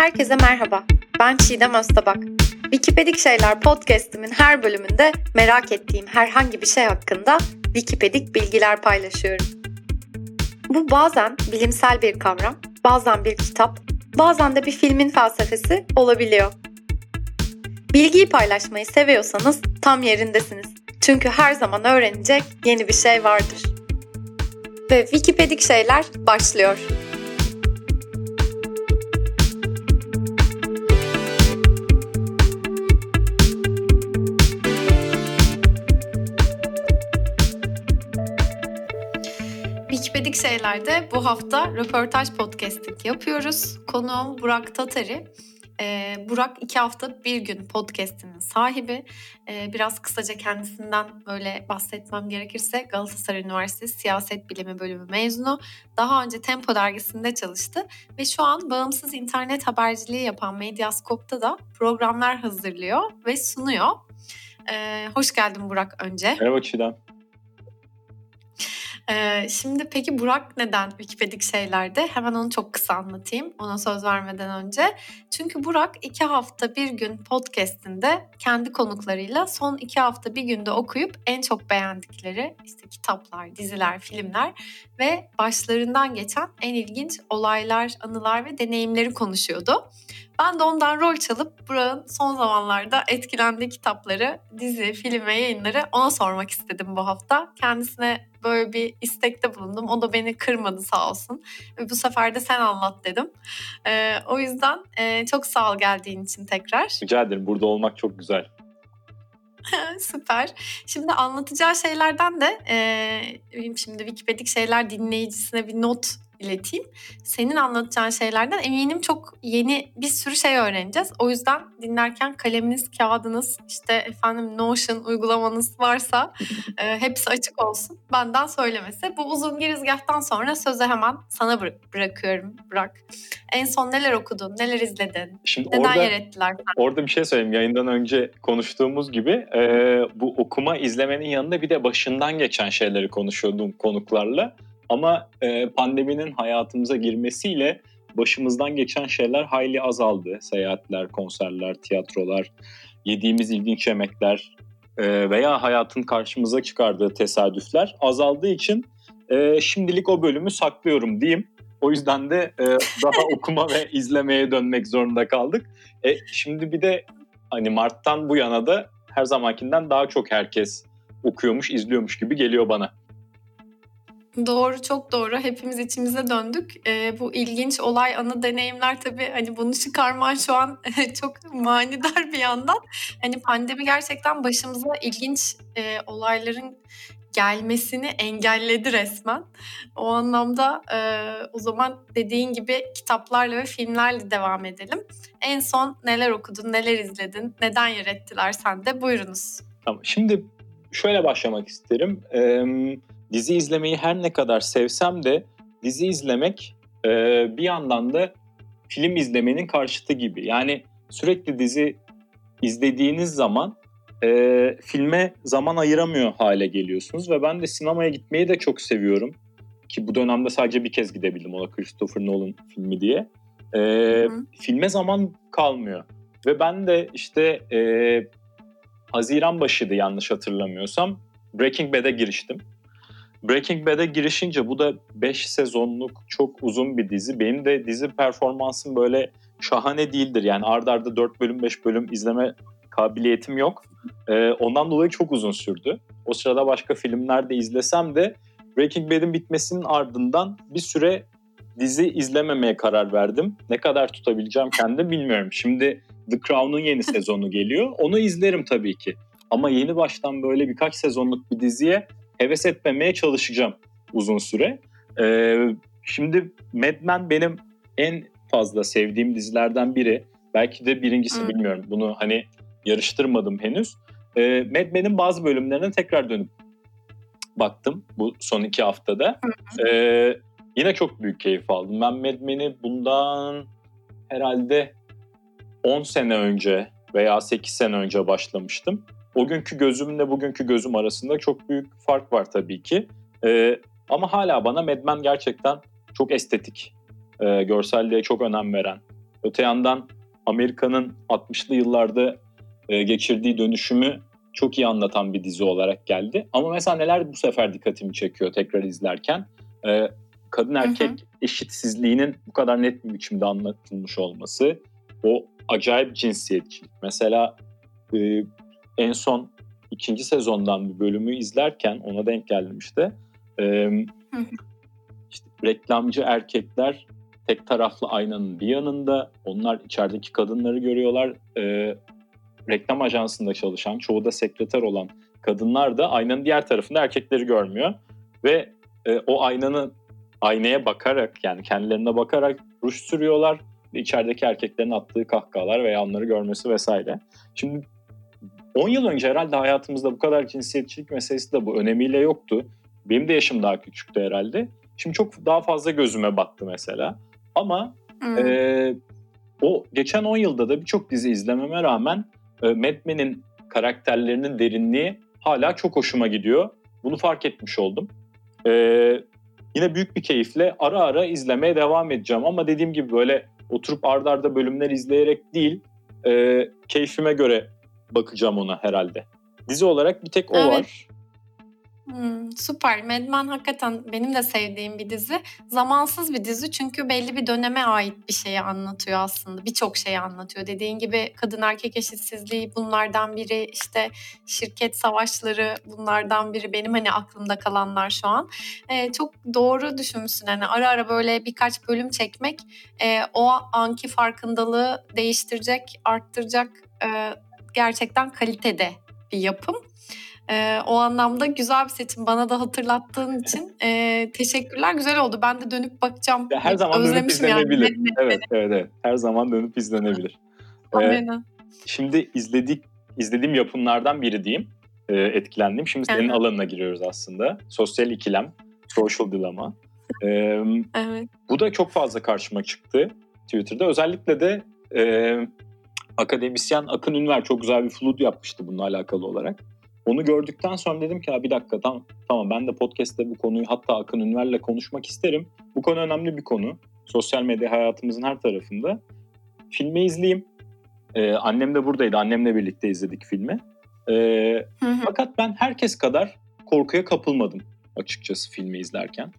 Herkese merhaba, ben Çiğdem Öztabak. Wikipedik Şeyler podcast'imin her bölümünde merak ettiğim herhangi bir şey hakkında Wikipedik bilgiler paylaşıyorum. Bu bazen bilimsel bir kavram, bazen bir kitap, bazen de bir filmin felsefesi olabiliyor. Bilgiyi paylaşmayı seviyorsanız tam yerindesiniz. Çünkü her zaman öğrenecek yeni bir şey vardır. Ve Wikipedik Şeyler başlıyor. Wikipedik Şeyler'de bu hafta röportaj podcast'i yapıyoruz. Konuğum Burak Tatari. Burak 2 hafta 1 gün podcast'inin sahibi. Biraz kısaca kendisinden böyle bahsetmem gerekirse Galatasaray Üniversitesi Siyaset Bilimi Bölümü mezunu. Daha önce Tempo dergisinde çalıştı ve şu an bağımsız internet haberciliği yapan Medyaskop'ta da programlar hazırlıyor ve sunuyor. Hoş geldin Burak önce. Merhaba Çiğdem. Şimdi peki Burak neden Wikipedik Şeyler'de? Hemen onu çok kısa anlatayım ona söz vermeden önce. Çünkü Burak 2 hafta 1 gün podcast'inde kendi konuklarıyla son 2 hafta 1 günde okuyup en çok beğendikleri işte kitaplar, diziler, filmler ve başlarından geçen en ilginç olaylar, anılar ve deneyimleri konuşuyordu. Ben de ondan rol çalıp Burak'ın son zamanlarda etkilendiği kitapları, dizi, film ve yayınları ona sormak istedim bu hafta. Kendisine böyle bir istekte bulundum. O da beni kırmadı sağ olsun. Bu sefer de sen anlat dedim. O yüzden çok sağ ol geldiğin için tekrar. Rica ederim. Burada olmak çok güzel. Süper. Şimdi anlatacağı şeylerden de şimdi Wikipedik Şeyler dinleyicisine bir not ileteyim. Senin anlatacağın şeylerden eminim çok yeni bir sürü şey öğreneceğiz. O yüzden dinlerken kaleminiz, kağıdınız, işte Notion uygulamanız varsa hepsi açık olsun. Benden söylemesi. Bu uzun girizgahtan sonra sözü hemen sana bırakıyorum. Burak. En son neler okudun, neler izledin? Şimdi orada bir şey söyleyeyim. Yayından önce konuştuğumuz gibi bu okuma, izlemenin yanında bir de başından geçen şeyleri konuşuyordum konuklarla. Ama pandeminin hayatımıza girmesiyle başımızdan geçen şeyler hayli azaldı. Seyahatler, konserler, tiyatrolar, yediğimiz ilginç yemekler veya hayatın karşımıza çıkardığı tesadüfler azaldığı için şimdilik o bölümü saklıyorum diyeyim. O yüzden de daha okuma ve izlemeye dönmek zorunda kaldık. Şimdi bir de hani Mart'tan bu yana da her zamankinden daha çok herkes okuyormuş, izliyormuş gibi geliyor bana. Doğru, çok doğru. Hepimiz içimize döndük. Bu ilginç olay, anı, deneyimler tabii hani bunu çıkarman şu an çok manidar bir yandan. Hani pandemi gerçekten başımıza ilginç olayların gelmesini engelledi resmen. O anlamda o zaman dediğin gibi kitaplarla ve filmlerle devam edelim. En son neler okudun, neler izledin, neden yer ettiler sende? Buyurunuz. Tamam, şimdi şöyle başlamak isterim. Dizi izlemeyi her ne kadar sevsem de dizi izlemek bir yandan da film izlemenin karşıtı gibi. Yani sürekli dizi izlediğiniz zaman filme zaman ayıramıyor hale geliyorsunuz. Ve ben de sinemaya gitmeyi de çok seviyorum. Ki bu dönemde sadece bir kez gidebildim, o da Christopher Nolan filmi diye. Filme zaman kalmıyor. Ve ben de işte Haziran başıydı yanlış hatırlamıyorsam, Breaking Bad'e giriştim. Breaking Bad'e girişince, bu da 5 sezonluk çok uzun bir dizi. Benim de dizi performansım böyle şahane değildir. Yani arda arda 4 bölüm 5 bölüm izleme kabiliyetim yok. Ondan dolayı çok uzun sürdü. O sırada başka filmler de izlesem de Breaking Bad'in bitmesinin ardından bir süre dizi izlememeye karar verdim. Ne kadar tutabileceğim kendim bilmiyorum. Şimdi The Crown'un yeni sezonu geliyor. Onu izlerim tabii ki. Ama yeni baştan böyle birkaç sezonluk bir diziye heves etmemeye çalışacağım uzun süre. Şimdi Mad Men benim en fazla sevdiğim dizilerden biri. Belki de birincisi, bilmiyorum. Bunu hani yarıştırmadım henüz. Mad Men'in bazı bölümlerine tekrar dönüp baktım bu son 2 haftada. Yine çok büyük keyif aldım. Ben Mad Men'i bundan herhalde 10 sene önce veya 8 sene önce başlamıştım. O günkü gözümle bugünkü gözüm arasında çok büyük fark var tabii ki. Ama hala bana Mad Men gerçekten çok estetik, görselliğe çok önem veren, Öte yandan Amerika'nın 60'lı yıllarda geçirdiği dönüşümü çok iyi anlatan bir dizi olarak geldi. Ama mesela neler bu sefer dikkatimi çekiyor tekrar izlerken? Kadın erkek eşitsizliğinin bu kadar net bir biçimde anlatılmış olması, o acayip cinsiyetçilik. Mesela en son 2. sezondan bir bölümü izlerken ona denk geldim işte. İşte reklamcı erkekler tek taraflı aynanın bir yanında, onlar içerideki kadınları görüyorlar. Reklam ajansında çalışan, çoğu da sekreter olan kadınlar da aynanın diğer tarafında erkekleri görmüyor. Ve o aynaya bakarak, yani kendilerine bakarak ruj sürüyorlar. İçerideki erkeklerin attığı kahkahalar veya onları görmesi vesaire. Şimdi 10 yıl önce herhalde hayatımızda bu kadar cinsiyetçilik meselesi de bu önemiyle yoktu. Benim de yaşım daha küçüktü herhalde. Şimdi çok daha fazla gözüme battı mesela. Ama o geçen 10 yılda da birçok dizi izlememe rağmen Mad Men'in karakterlerinin derinliği hala çok hoşuma gidiyor. Bunu fark etmiş oldum. Yine büyük bir keyifle ara ara izlemeye devam edeceğim. Ama dediğim gibi böyle oturup arda arda bölümler izleyerek değil, keyfime göre bakacağım ona herhalde. Dizi olarak bir tek o var. Süper. Mad Men hakikaten benim de sevdiğim bir dizi. Zamansız bir dizi çünkü belli bir döneme ait bir şeyi anlatıyor aslında. Birçok şeyi anlatıyor. Dediğin gibi kadın erkek eşitsizliği bunlardan biri, işte şirket savaşları bunlardan biri. Benim hani aklımda kalanlar şu an. Çok doğru düşünmüşsün. Yani ara ara böyle birkaç bölüm çekmek o anki farkındalığı değiştirecek, arttıracak gerçekten kalitede bir yapım. O anlamda güzel bir seçim. Bana da hatırlattığın için teşekkürler. Güzel oldu. Ben de dönüp bakacağım. Her zaman dönüp izlenebilir. Yani. Evet. Her zaman dönüp izlenebilir. Şimdi izlediğim yapımlardan biri diyeyim. Etkilendim. Şimdi senin alanına giriyoruz aslında. Sosyal ikilem. Social Dilemma. Bu da çok fazla karşıma çıktı Twitter'da. Özellikle de akademisyen Akın Ünver çok güzel bir flood yapmıştı bununla alakalı olarak. Onu gördükten sonra dedim ki bir dakika tamam ben de podcast'te bu konuyu hatta Akın Ünver'le konuşmak isterim. Bu konu önemli bir konu. Sosyal medya hayatımızın her tarafında. Filmi izleyeyim. Annem de buradaydı. Annemle birlikte izledik filmi. Fakat ben herkes kadar korkuya kapılmadım açıkçası filmi izlerken.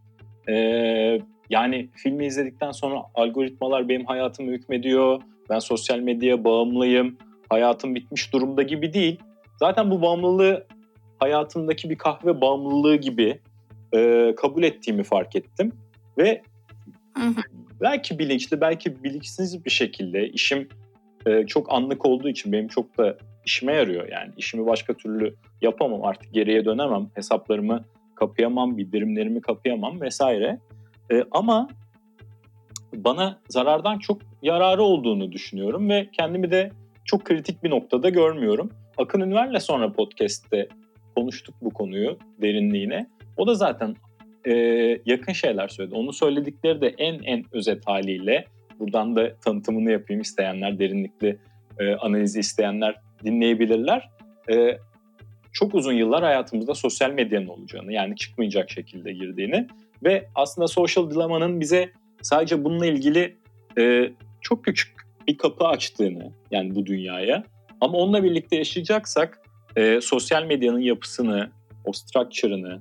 Yani filmi izledikten sonra algoritmalar benim hayatıma hükmediyor. Ben sosyal medyaya bağımlıyım. Hayatım bitmiş durumda gibi değil. Zaten bu bağımlılığı hayatımdaki bir kahve bağımlılığı gibi kabul ettiğimi fark ettim. Ve belki bilinçli, belki bilinçsiz bir şekilde işim çok anlık olduğu için benim çok da işime yarıyor. Yani işimi başka türlü yapamam artık, geriye dönemem, hesaplarımı kapayamam, bildirimlerimi kapayamam vesaire. Ama bana zarardan çok yararı olduğunu düşünüyorum ve kendimi de çok kritik bir noktada görmüyorum. Akın Ünver'le sonra podcast'te konuştuk bu konuyu derinliğine. O da zaten yakın şeyler söyledi. Onun söyledikleri de en özet haliyle. Buradan da tanıtımını yapayım, isteyenler, derinlikli analizi isteyenler dinleyebilirler. Çok uzun yıllar hayatımızda sosyal medyanın olacağını, yani çıkmayacak şekilde girdiğini ve aslında Social Dilemma'nın bize sadece bununla ilgili çok küçük bir kapı açtığını, yani bu dünyaya. Ama onunla birlikte yaşayacaksak sosyal medyanın yapısını, o structure'ını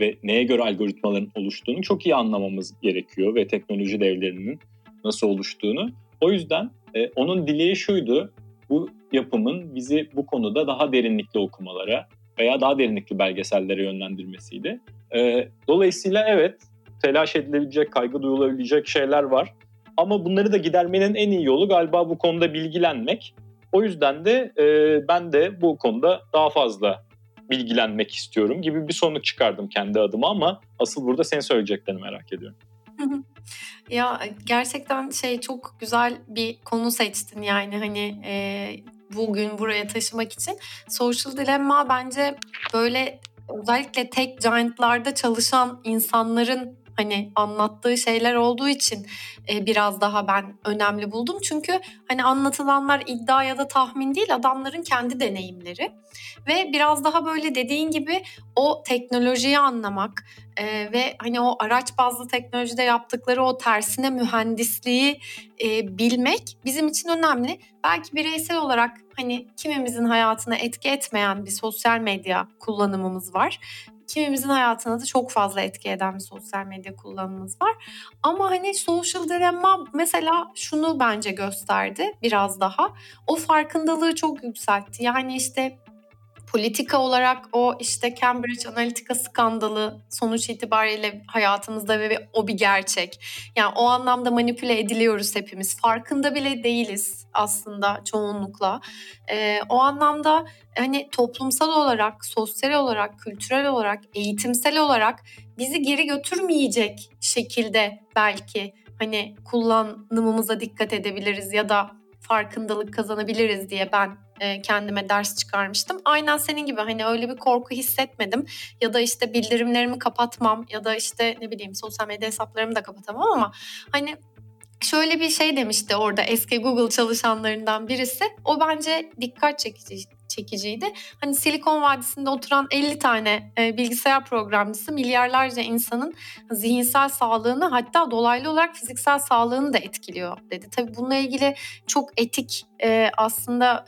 ve neye göre algoritmaların oluştuğunu çok iyi anlamamız gerekiyor ve teknoloji devlerinin nasıl oluştuğunu. O yüzden onun dileği şuydu, bu yapımın bizi bu konuda daha derinlikli okumalara veya daha derinlikli belgesellere yönlendirmesiydi. Dolayısıyla evet, telaş edilebilecek, kaygı duyulabilecek şeyler var. Ama bunları da gidermenin en iyi yolu galiba bu konuda bilgilenmek. O yüzden de ben de bu konuda daha fazla bilgilenmek istiyorum gibi bir sonuç çıkardım kendi adıma, ama asıl burada senin söyleyeceklerini merak ediyorum. Ya gerçekten çok güzel bir konu seçtin, yani hani bugün buraya taşımak için. Social Dilemma bence böyle özellikle tech giant'larda çalışan insanların hani anlattığı şeyler olduğu için biraz daha ben önemli buldum. Çünkü hani anlatılanlar iddia ya da tahmin değil, adamların kendi deneyimleri. Ve biraz daha böyle dediğin gibi o teknolojiyi anlamak ve hani o araç bazlı teknolojide yaptıkları o tersine mühendisliği bilmek bizim için önemli. Belki bireysel olarak hani kimimizin hayatına etki etmeyen bir sosyal medya kullanımımız var. Kimimizin hayatına da çok fazla etki eden bir sosyal medya kullanımımız var. Ama hani Social Dilemma mesela şunu bence gösterdi biraz daha. O farkındalığı çok yükseltti. Yani işte politika olarak o işte Cambridge Analytica skandalı sonuç itibariyle hayatımızda ve o bir gerçek. Yani o anlamda manipüle ediliyoruz hepimiz. Farkında bile değiliz aslında çoğunlukla. O anlamda hani toplumsal olarak, sosyal olarak, kültürel olarak, eğitimsel olarak bizi geri götürmeyecek şekilde belki hani kullanımımıza dikkat edebiliriz ya da farkındalık kazanabiliriz diye ben kendime ders çıkarmıştım. Aynen senin gibi hani öyle bir korku hissetmedim ya da işte bildirimlerimi kapatmam ya da işte ne bileyim sosyal medya hesaplarımı da kapatamam ama hani şöyle bir şey demişti orada eski Google çalışanlarından birisi. O bence dikkat çekiciydi. Hani Silikon Vadisi'nde oturan 50 tane bilgisayar programcısı milyarlarca insanın zihinsel sağlığını hatta dolaylı olarak fiziksel sağlığını da etkiliyor dedi. Tabii bununla ilgili çok etik aslında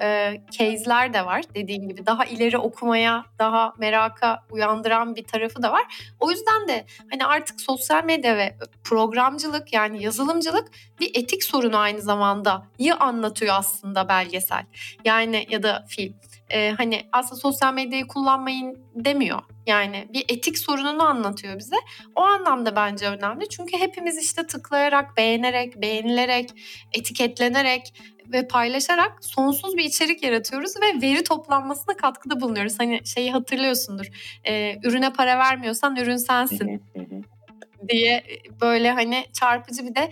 case'ler de var. Dediğim gibi daha ileri okumaya, daha meraka uyandıran bir tarafı da var. O yüzden de hani artık sosyal medya ve programcılık yani yazılımcılık bir etik sorunu aynı zamanda anlatıyor aslında belgesel. Yani ya da film. Hani aslında sosyal medyayı kullanmayın demiyor. Yani bir etik sorununu anlatıyor bize. O anlamda bence önemli. Çünkü hepimiz işte tıklayarak, beğenerek, beğenilerek, etiketlenerek ve paylaşarak sonsuz bir içerik yaratıyoruz ve veri toplanmasına katkıda bulunuyoruz. Hani şeyi hatırlıyorsundur. Ürüne para vermiyorsan ürün sensin. diye böyle hani çarpıcı bir de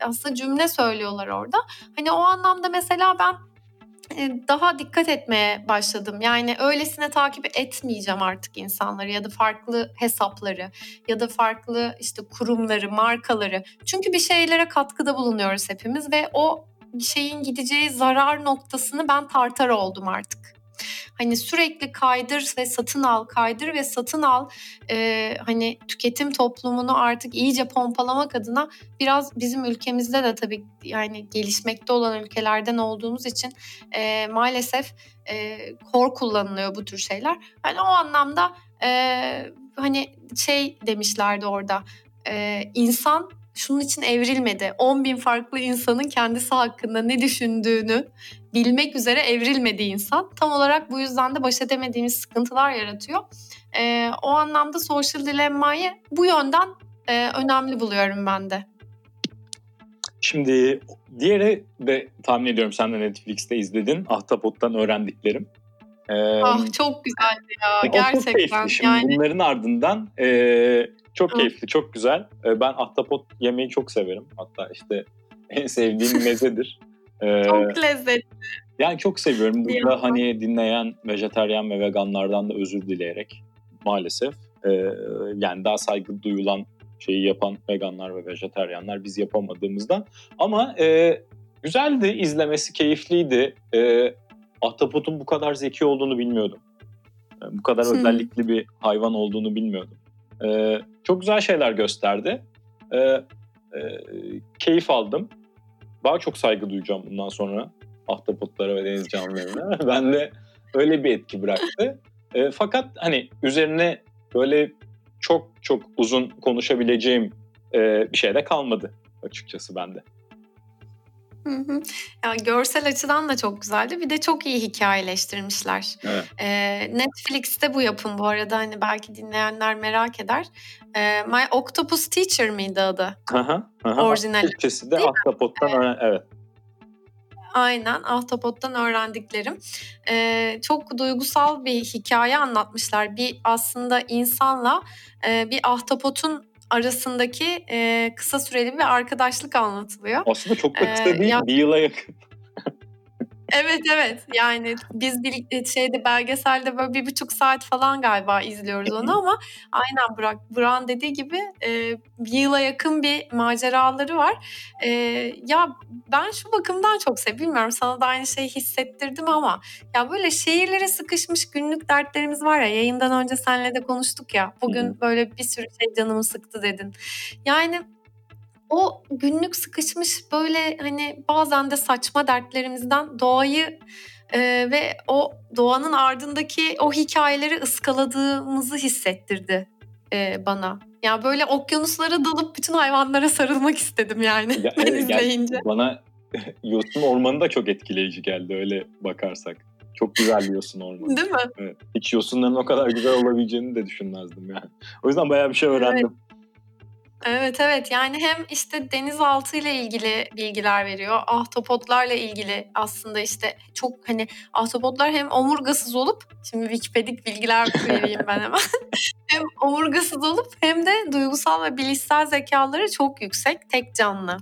aslında cümle söylüyorlar orada. Hani o anlamda mesela ben daha dikkat etmeye başladım. Yani öylesine takip etmeyeceğim artık insanları ya da farklı hesapları ya da farklı işte kurumları, markaları. Çünkü bir şeylere katkıda bulunuyoruz hepimiz ve o şeyin gideceği zarar noktasını ben tartar oldum artık. Hani sürekli kaydır ve satın al, kaydır ve satın al. Hani tüketim toplumunu artık iyice pompalamak adına biraz bizim ülkemizde de tabii yani gelişmekte olan ülkelerden olduğumuz için maalesef kor kullanılıyor bu tür şeyler. Hani o anlamda hani şey demişlerdi orada insan şunun için evrilmedi. 10.000 farklı insanın kendisi hakkında ne düşündüğünü bilmek üzere evrilmedi insan. Tam olarak bu yüzden de baş edemediğimiz sıkıntılar yaratıyor. O anlamda Social Dilemma'yı bu yönden önemli buluyorum ben de. Şimdi diğeri de tahmin ediyorum sen de Netflix'te izledin. Ahtapot'tan öğrendiklerim. Çok güzeldi ya gerçekten. Yani... Bunların ardından... Çok keyifli, çok güzel. Ben ahtapot yemeği çok severim. Hatta işte en sevdiğim mezedir. Çok lezzetli. Yani çok seviyorum. Burada hani dinleyen vejetaryen ve veganlardan da özür dileyerek maalesef. Yani daha saygı duyulan şeyi yapan veganlar ve vejetaryenler biz yapamadığımızdan. Ama güzeldi, izlemesi keyifliydi. Ahtapotun bu kadar zeki olduğunu bilmiyordum. Bu kadar özellikli bir hayvan olduğunu bilmiyordum. Çok güzel şeyler gösterdi. Keyif aldım. Daha çok saygı duyacağım bundan sonra ahtapotlara ve deniz canlılarına. Ben de öyle bir etki bıraktı. Fakat hani üzerine böyle çok çok uzun konuşabileceğim bir şey de kalmadı açıkçası bende. Ya görsel açıdan da çok güzeldi. Bir de çok iyi hikayeleştirmişler. Evet. Netflix'te bu yapım bu arada hani belki dinleyenler merak eder. My Octopus Teacher miydi adı? Orijinali. Türkçesi de Ahtapot'tan evet. Aynen Ahtapot'tan öğrendiklerim. Çok duygusal bir hikaye anlatmışlar. Bir aslında insanla bir ahtapotun arasındaki kısa süreli bir arkadaşlık anlatılıyor. Aslında çok da kısa değil, bir yıla yakın. Evet. Yani biz bir belgeselde böyle 1,5 saat falan galiba izliyoruz onu ama aynen Burak'ın dediği gibi bir yıla yakın bir maceraları var. Ya ben şu bakımdan çok seviyorum. Bilmiyorum sana da aynı şeyi hissettirdim ama ya böyle şehirlere sıkışmış günlük dertlerimiz var ya, yayından önce seninle de konuştuk ya. Bugün böyle bir sürü şey canımı sıktı dedin. Yani o günlük sıkışmış böyle hani bazen de saçma dertlerimizden doğayı ve o doğanın ardındaki o hikayeleri ıskaladığımızı hissettirdi bana. Ya böyle okyanuslara dalıp bütün hayvanlara sarılmak istedim yani ya, ben izleyince. Bana yosun ormanı da çok etkileyici geldi öyle bakarsak. Çok güzel bir yosun ormanı. Değil mi? Evet. Hiç yosunların o kadar güzel olabileceğini de düşünmezdim yani. O yüzden bayağı bir şey öğrendim. Evet. Evet, yani hem işte denizaltı ile ilgili bilgiler veriyor, ahtapotlarla ilgili aslında işte çok hani ahtapotlar hem omurgasız olup, şimdi Wikipedia bilgiler vereyim ben hemen, hem omurgasız olup hem de duygusal ve bilişsel zekaları çok yüksek, tek canlı.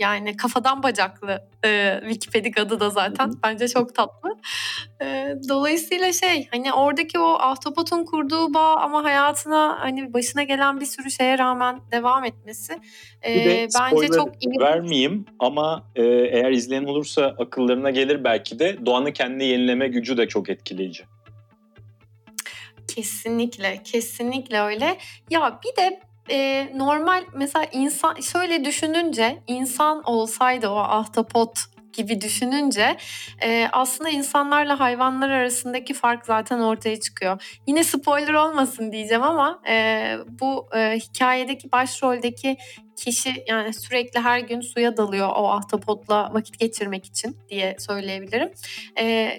Yani kafadan bacaklı Wikipedia adı da zaten bence çok tatlı. Dolayısıyla hani oradaki o ahtapotun kurduğu bağ ama hayatına hani başına gelen bir sürü şeye rağmen devam etmesi bence çok iyi. Vermeyeyim ama eğer izleyen olursa akıllarına gelir belki de, doğanın kendi yenileme gücü de çok etkileyici. Kesinlikle öyle. Ya bir de normal mesela insan şöyle düşününce, insan olsaydı o ahtapot gibi düşününce aslında insanlarla hayvanlar arasındaki fark zaten ortaya çıkıyor. Yine spoiler olmasın diyeceğim ama bu hikayedeki başroldeki kişi yani sürekli her gün suya dalıyor o ahtapotla vakit geçirmek için diye söyleyebilirim.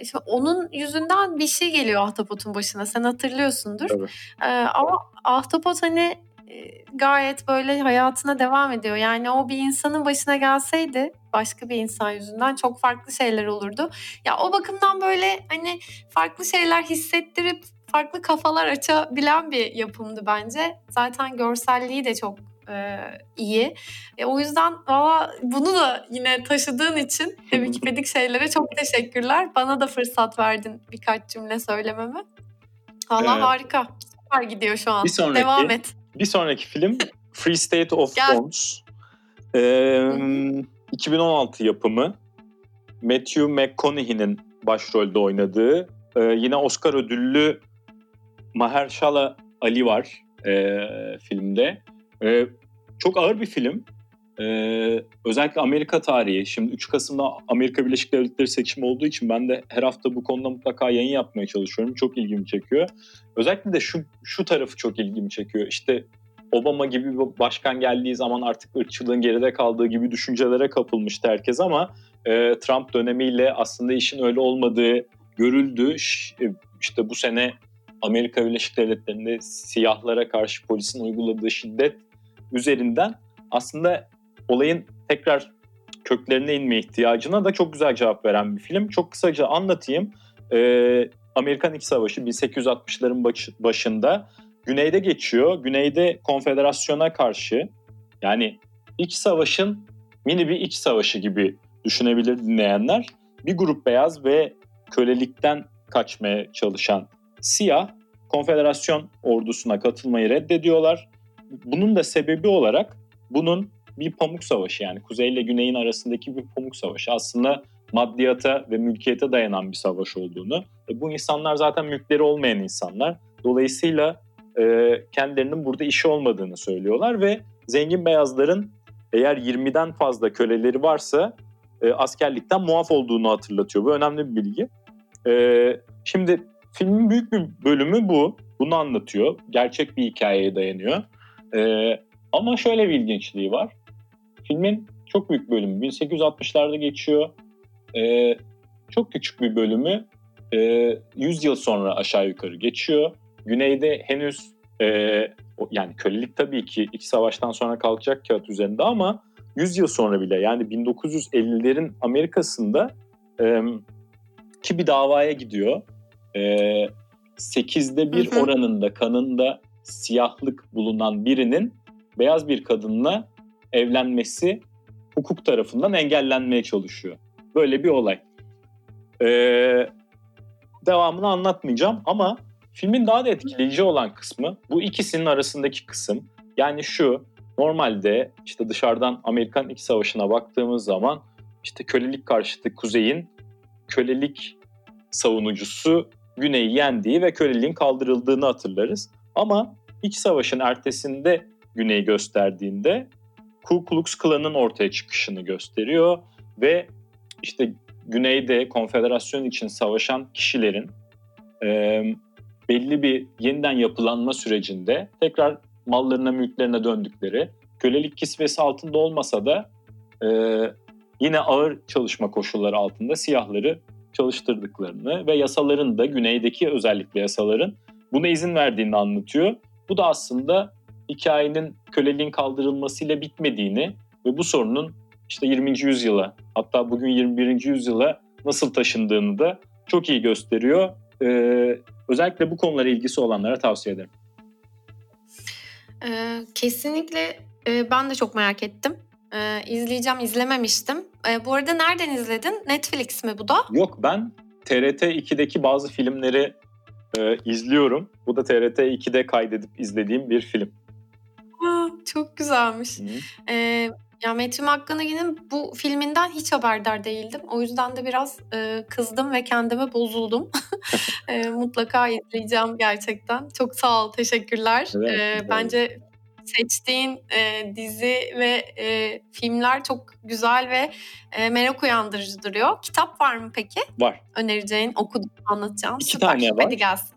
Şimdi onun yüzünden bir şey geliyor ahtapotun başına, sen hatırlıyorsundur. Evet. Ama ahtapot hani gayet böyle hayatına devam ediyor. Yani o bir insanın başına gelseydi başka bir insan yüzünden çok farklı şeyler olurdu. Ya o bakımdan böyle hani farklı şeyler hissettirip farklı kafalar açabilen bir yapımdı bence. Zaten görselliği de çok iyi. O yüzden valla bunu da yine taşıdığın için Wikipedia şeylere çok teşekkürler. Bana da fırsat verdin birkaç cümle söylememe. Valla harika. Süper gidiyor şu an. Devam et. Bir sonraki film Free State of Jones. 2016 yapımı, Matthew McConaughey'nin başrolde oynadığı, yine Oscar ödüllü Mahershala Ali var filmde. Çok ağır bir film. Özellikle Amerika tarihi. Şimdi 3 Kasım'da Amerika Birleşik Devletleri seçimi olduğu için ben de her hafta bu konuda mutlaka yayın yapmaya çalışıyorum. Çok ilgimi çekiyor. Özellikle de şu tarafı çok ilgimi çekiyor. İşte Obama gibi bir başkan geldiği zaman artık ırkçılığın geride kaldığı gibi düşüncelere kapılmıştı herkes ama Trump dönemiyle aslında işin öyle olmadığı görüldü. İşte bu sene Amerika Birleşik Devletleri'nde siyahlara karşı polisin uyguladığı şiddet üzerinden aslında olayın tekrar köklerine inme ihtiyacına da çok güzel cevap veren bir film. Çok kısaca anlatayım. Amerikan İç Savaşı 1860'ların başında güneyde geçiyor. Güneyde konfederasyona karşı, yani iç savaşın mini bir iç savaşı gibi düşünebilir dinleyenler. Bir grup beyaz ve kölelikten kaçmaya çalışan siyah konfederasyon ordusuna katılmayı reddediyorlar. Bunun da sebebi olarak bunun bir pamuk savaşı, yani kuzey ile güneyin arasındaki bir pamuk savaşı, aslında maddiyata ve mülkiyete dayanan bir savaş olduğunu. Bu insanlar zaten mülkleri olmayan insanlar. Dolayısıyla kendilerinin burada işi olmadığını söylüyorlar ve zengin beyazların eğer 20'den fazla köleleri varsa askerlikten muaf olduğunu hatırlatıyor. Bu önemli bir bilgi. Şimdi filmin büyük bir bölümü bu. Bunu anlatıyor. Gerçek bir hikayeye dayanıyor. Ama şöyle bir ilginçliği var. Filmin çok büyük bölümü 1860'larda geçiyor. Çok küçük bir bölümü 100 yıl sonra aşağı yukarı geçiyor. Güneyde henüz yani kölelik tabii ki iç savaştan sonra kalkacak kağıt üzerinde ama 100 yıl sonra bile, yani 1950'lerin Amerika'sında ki bir davaya gidiyor. 8'de 1 oranında kanında siyahlık bulunan birinin beyaz bir kadınla evlenmesi hukuk tarafından engellenmeye çalışıyor. Böyle bir olay. Devamını anlatmayacağım ama filmin daha da etkileyici olan kısmı bu ikisinin arasındaki kısım. Yani şu, normalde işte dışarıdan Amerikan İç Savaşı'na baktığımız zaman işte kölelik karşıtı Kuzey'in kölelik savunucusu Güney'i yendiği ve köleliğin kaldırıldığını hatırlarız. Ama İç Savaş'ın ertesinde Güney'i gösterdiğinde Ku Klux Klan'ın ortaya çıkışını gösteriyor ve işte Güney'de konfederasyon için savaşan kişilerin belli bir yeniden yapılanma sürecinde tekrar mallarına, mülklerine döndükleri, kölelik kisvesi altında olmasa da yine ağır çalışma koşulları altında siyahları çalıştırdıklarını ve yasaların da, Güney'deki özellikle yasaların buna izin verdiğini anlatıyor. Bu da aslında hikayenin köleliğin kaldırılmasıyla bitmediğini ve bu sorunun işte 20. yüzyıla, hatta bugün 21. yüzyıla nasıl taşındığını da çok iyi gösteriyor. Özellikle bu konulara ilgisi olanlara tavsiye ederim. Kesinlikle ben de çok merak ettim. İzleyeceğim, izlememiştim. Bu arada nereden izledin? Netflix mi bu da? Yok, ben TRT2'deki bazı filmleri izliyorum. Bu da TRT2'de kaydedip izlediğim bir film. Çok güzelmiş. Ya Matthew McConaughey'nin bu filminden hiç haberdar değildim. O yüzden de biraz kızdım ve kendime bozuldum. Mutlaka izleyeceğim gerçekten. Çok sağ ol, teşekkürler. Evet, bence seçtiğin dizi ve filmler çok güzel ve merak uyandırıcı duruyor. Kitap var mı peki? Var. Önereceğin, okudum, anlatacağım. İki tane var. Hadi gelsin.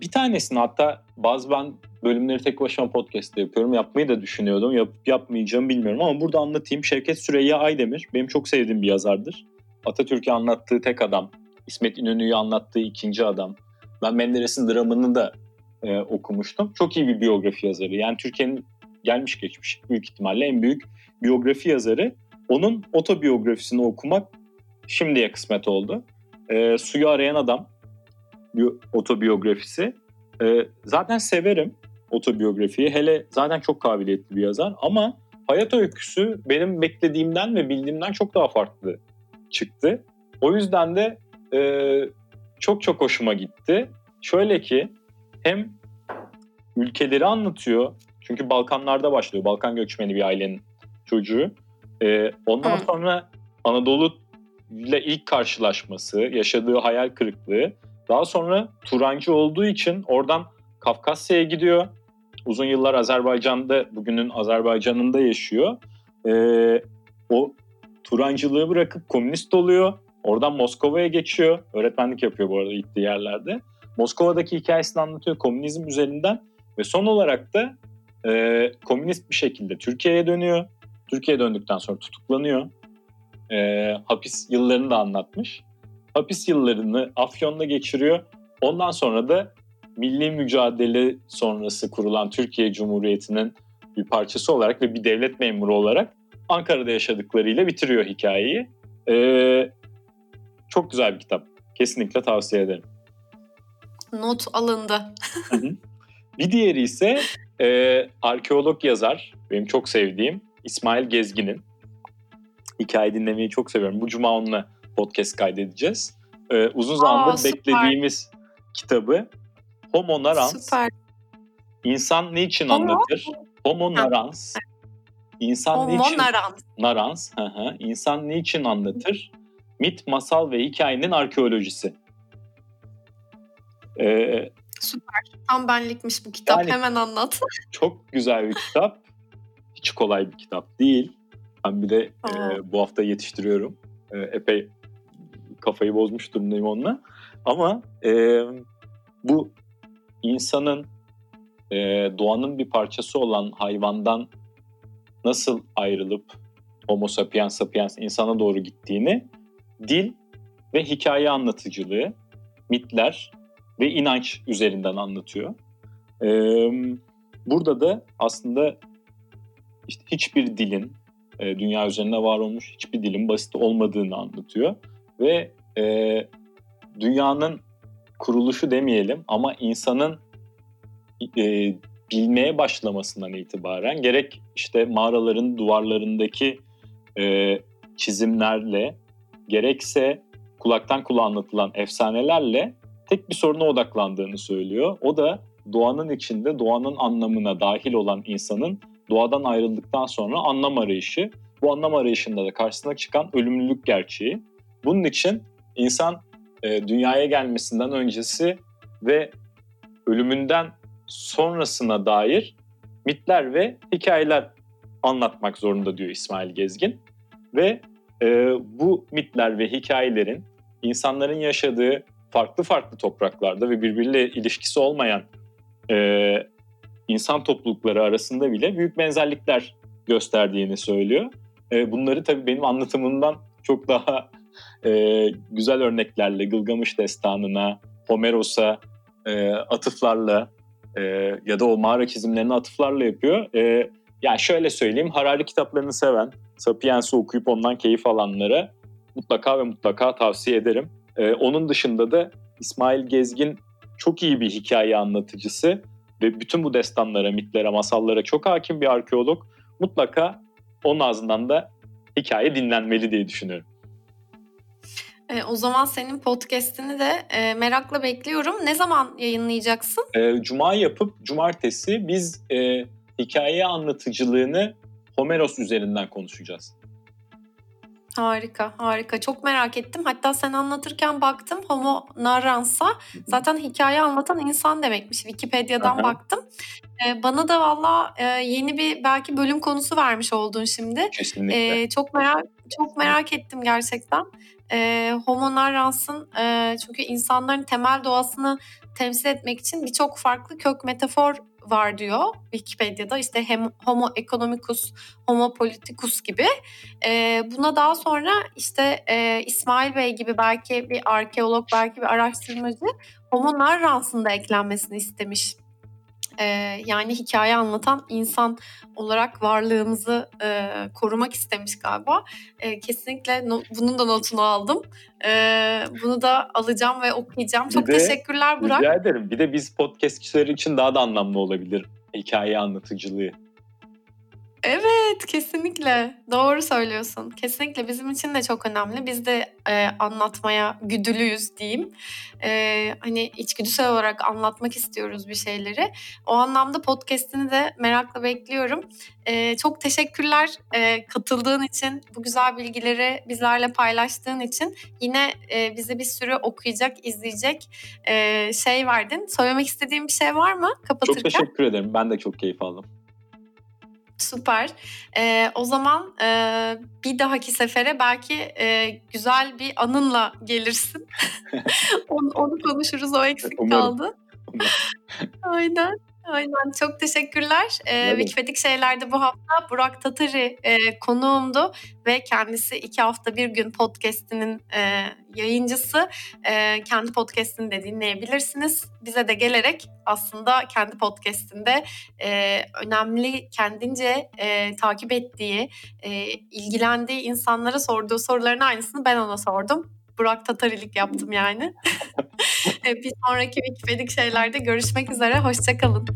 Bir tanesini hatta bazı ben bölümleri tek başıma podcast'te yapıyorum. Yapmayı da düşünüyordum. Yapmayacağımı bilmiyorum ama burada anlatayım. Şevket Süreyya Aydemir benim çok sevdiğim bir yazardır. Atatürk'ü anlattığı tek adam, İsmet İnönü'yü anlattığı ikinci adam. Ben Menderes'in dramını da okumuştum. Çok iyi bir biyografi yazarı. Yani Türkiye'nin gelmiş geçmiş büyük ihtimalle en büyük biyografi yazarı. Onun otobiyografisini okumak şimdiye kısmet oldu. Suyu Arayan Adam otobiyografisi. Zaten severim otobiyografiyi. Hele zaten çok kabiliyetli bir yazar ama hayat öyküsü benim beklediğimden ve bildiğimden çok daha farklı çıktı. O yüzden de çok çok hoşuma gitti. Şöyle ki, hem ülkeleri anlatıyor. Çünkü Balkanlarda başlıyor. Balkan göçmeni bir ailenin çocuğu. Ondan sonra Anadolu'yla ilk karşılaşması, yaşadığı hayal kırıklığı. Daha sonra Turancı olduğu için oradan Kafkasya'ya gidiyor. Uzun yıllar Azerbaycan'da, bugünün Azerbaycan'ında yaşıyor. O Turancılığı bırakıp komünist oluyor. Oradan Moskova'ya geçiyor. Öğretmenlik yapıyor bu arada gittiği yerlerde. Moskova'daki hikayesini anlatıyor komünizm üzerinden. Ve son olarak da komünist bir şekilde Türkiye'ye dönüyor. Türkiye'ye döndükten sonra tutuklanıyor. Hapis yıllarını da anlatmış. Hapis yıllarını Afyon'da geçiriyor. Ondan sonra da milli mücadele sonrası kurulan Türkiye Cumhuriyeti'nin bir parçası olarak ve bir devlet memuru olarak Ankara'da yaşadıklarıyla bitiriyor hikayeyi. Çok güzel bir kitap. Kesinlikle tavsiye ederim. Not alındı. Bir diğeri ise arkeolog yazar, benim çok sevdiğim İsmail Gezgin'in. Hikaye dinlemeyi çok seviyorum. Bu cuma onunla podcast kaydedeceğiz. Uzun zamandır beklediğimiz kitabı Homo Narrans. Süper. İnsan niçin anlatır? Homo Narrans. İnsan niçin anlatır? Mit, masal ve hikayenin arkeolojisi. Süper. Tam benlikmiş bu kitap. Yani, hemen anlat. Çok güzel bir kitap. Hiç kolay bir kitap değil. Ben bir de bu hafta yetiştiriyorum. Epey kafayı bozmuş durumdayım onunla. Ama bu insanın doğanın bir parçası olan hayvandan nasıl ayrılıp Homo sapiens sapiens insana doğru gittiğini dil ve hikaye anlatıcılığı, mitler ve inanç üzerinden anlatıyor. Burada da aslında işte hiçbir dilin, dünya üzerinde var olmuş hiçbir dilin basit olmadığını anlatıyor. Ve dünyanın kuruluşu demeyelim ama insanın bilmeye başlamasından itibaren gerek işte mağaraların duvarlarındaki çizimlerle gerekse kulaktan kulağa anlatılan efsanelerle tek bir soruna odaklandığını söylüyor. O da doğanın içinde doğanın anlamına dahil olan insanın doğadan ayrıldıktan sonra anlam arayışı. Bu anlam arayışında da karşısına çıkan ölümlülük gerçeği. Bunun için insan dünyaya gelmesinden öncesi ve ölümünden sonrasına dair mitler ve hikayeler anlatmak zorunda diyor İsmail Gezgin. Ve bu mitler ve hikayelerin insanların yaşadığı farklı farklı topraklarda ve birbiriyle ilişkisi olmayan insan toplulukları arasında bile büyük benzerlikler gösterdiğini söylüyor. Bunları tabii benim anlatımımdan çok daha güzel örneklerle, Gılgamış Destanı'na, Homeros'a atıflarla ya da o mağara çizimlerine atıflarla yapıyor. Yani şöyle söyleyeyim, Harari kitaplarını seven, Sapiens'i okuyup ondan keyif alanlara mutlaka ve mutlaka tavsiye ederim. Onun dışında da İsmail Gezgin çok iyi bir hikaye anlatıcısı ve bütün bu destanlara, mitlere, masallara çok hakim bir arkeolog. Mutlaka onun ağzından da hikaye dinlenmeli diye düşünüyorum. O zaman senin podcast'ini de merakla bekliyorum. Ne zaman yayınlayacaksın? Cuma yapıp cumartesi biz hikaye anlatıcılığını Homeros üzerinden konuşacağız. Harika, harika. Çok merak ettim. Hatta sen anlatırken baktım, Homo Narrans'a zaten hikaye anlatan insan demekmiş. Wikipedia'dan baktım. Bana da valla yeni bir belki bölüm konusu vermiş oldun şimdi. Kesinlikle. Çok merak ettim gerçekten. Homo Narrans'ın çünkü insanların temel doğasını temsil etmek için birçok farklı kök metafor var diyor Wikipedia'da, işte hem Homo economicus, Homo politicus gibi. Buna daha sonra işte İsmail Bey gibi belki bir arkeolog, belki bir araştırmacı Homo Narrans'ın da eklenmesini istemiş. Yani hikaye anlatan insan olarak varlığımızı korumak istemiş galiba. Kesinlikle bunun da notunu aldım. Bunu da alacağım ve okuyacağım. Çok teşekkürler Burak. Rica ederim. Bir de biz podcastçiler için daha da anlamlı olabilir hikaye anlatıcılığı. Evet, kesinlikle. Doğru söylüyorsun. Kesinlikle bizim için de çok önemli. Biz de anlatmaya güdülüyüz diyeyim. Hani içgüdüsel olarak anlatmak istiyoruz bir şeyleri. O anlamda podcast'ini de merakla bekliyorum. Çok teşekkürler katıldığın için, bu güzel bilgileri bizlerle paylaştığın için. Yine bize bir sürü okuyacak, izleyecek şey verdin. Söylemek istediğin bir şey var mı kapatırken? Çok teşekkür ederim. Ben de çok keyif aldım. Süper. O zaman bir dahaki sefere belki güzel bir anınla gelirsin. onu konuşuruz, o eksik kaldı. Aynen. Çok teşekkürler. Wikipedik Şeyler'de bu hafta Burak Tatari konuğumdu ve kendisi 2 hafta 1 gün podcast'inin yayıncısı. Kendi podcast'ini de dinleyebilirsiniz. Bize de gelerek aslında kendi podcast'inde önemli, kendince takip ettiği, ilgilendiği insanlara sorduğu soruların aynısını ben ona sordum. Burak Tatarilik yaptım yani. Bir sonraki Wikipedik Şeyler'de görüşmek üzere. Hoşça kalın.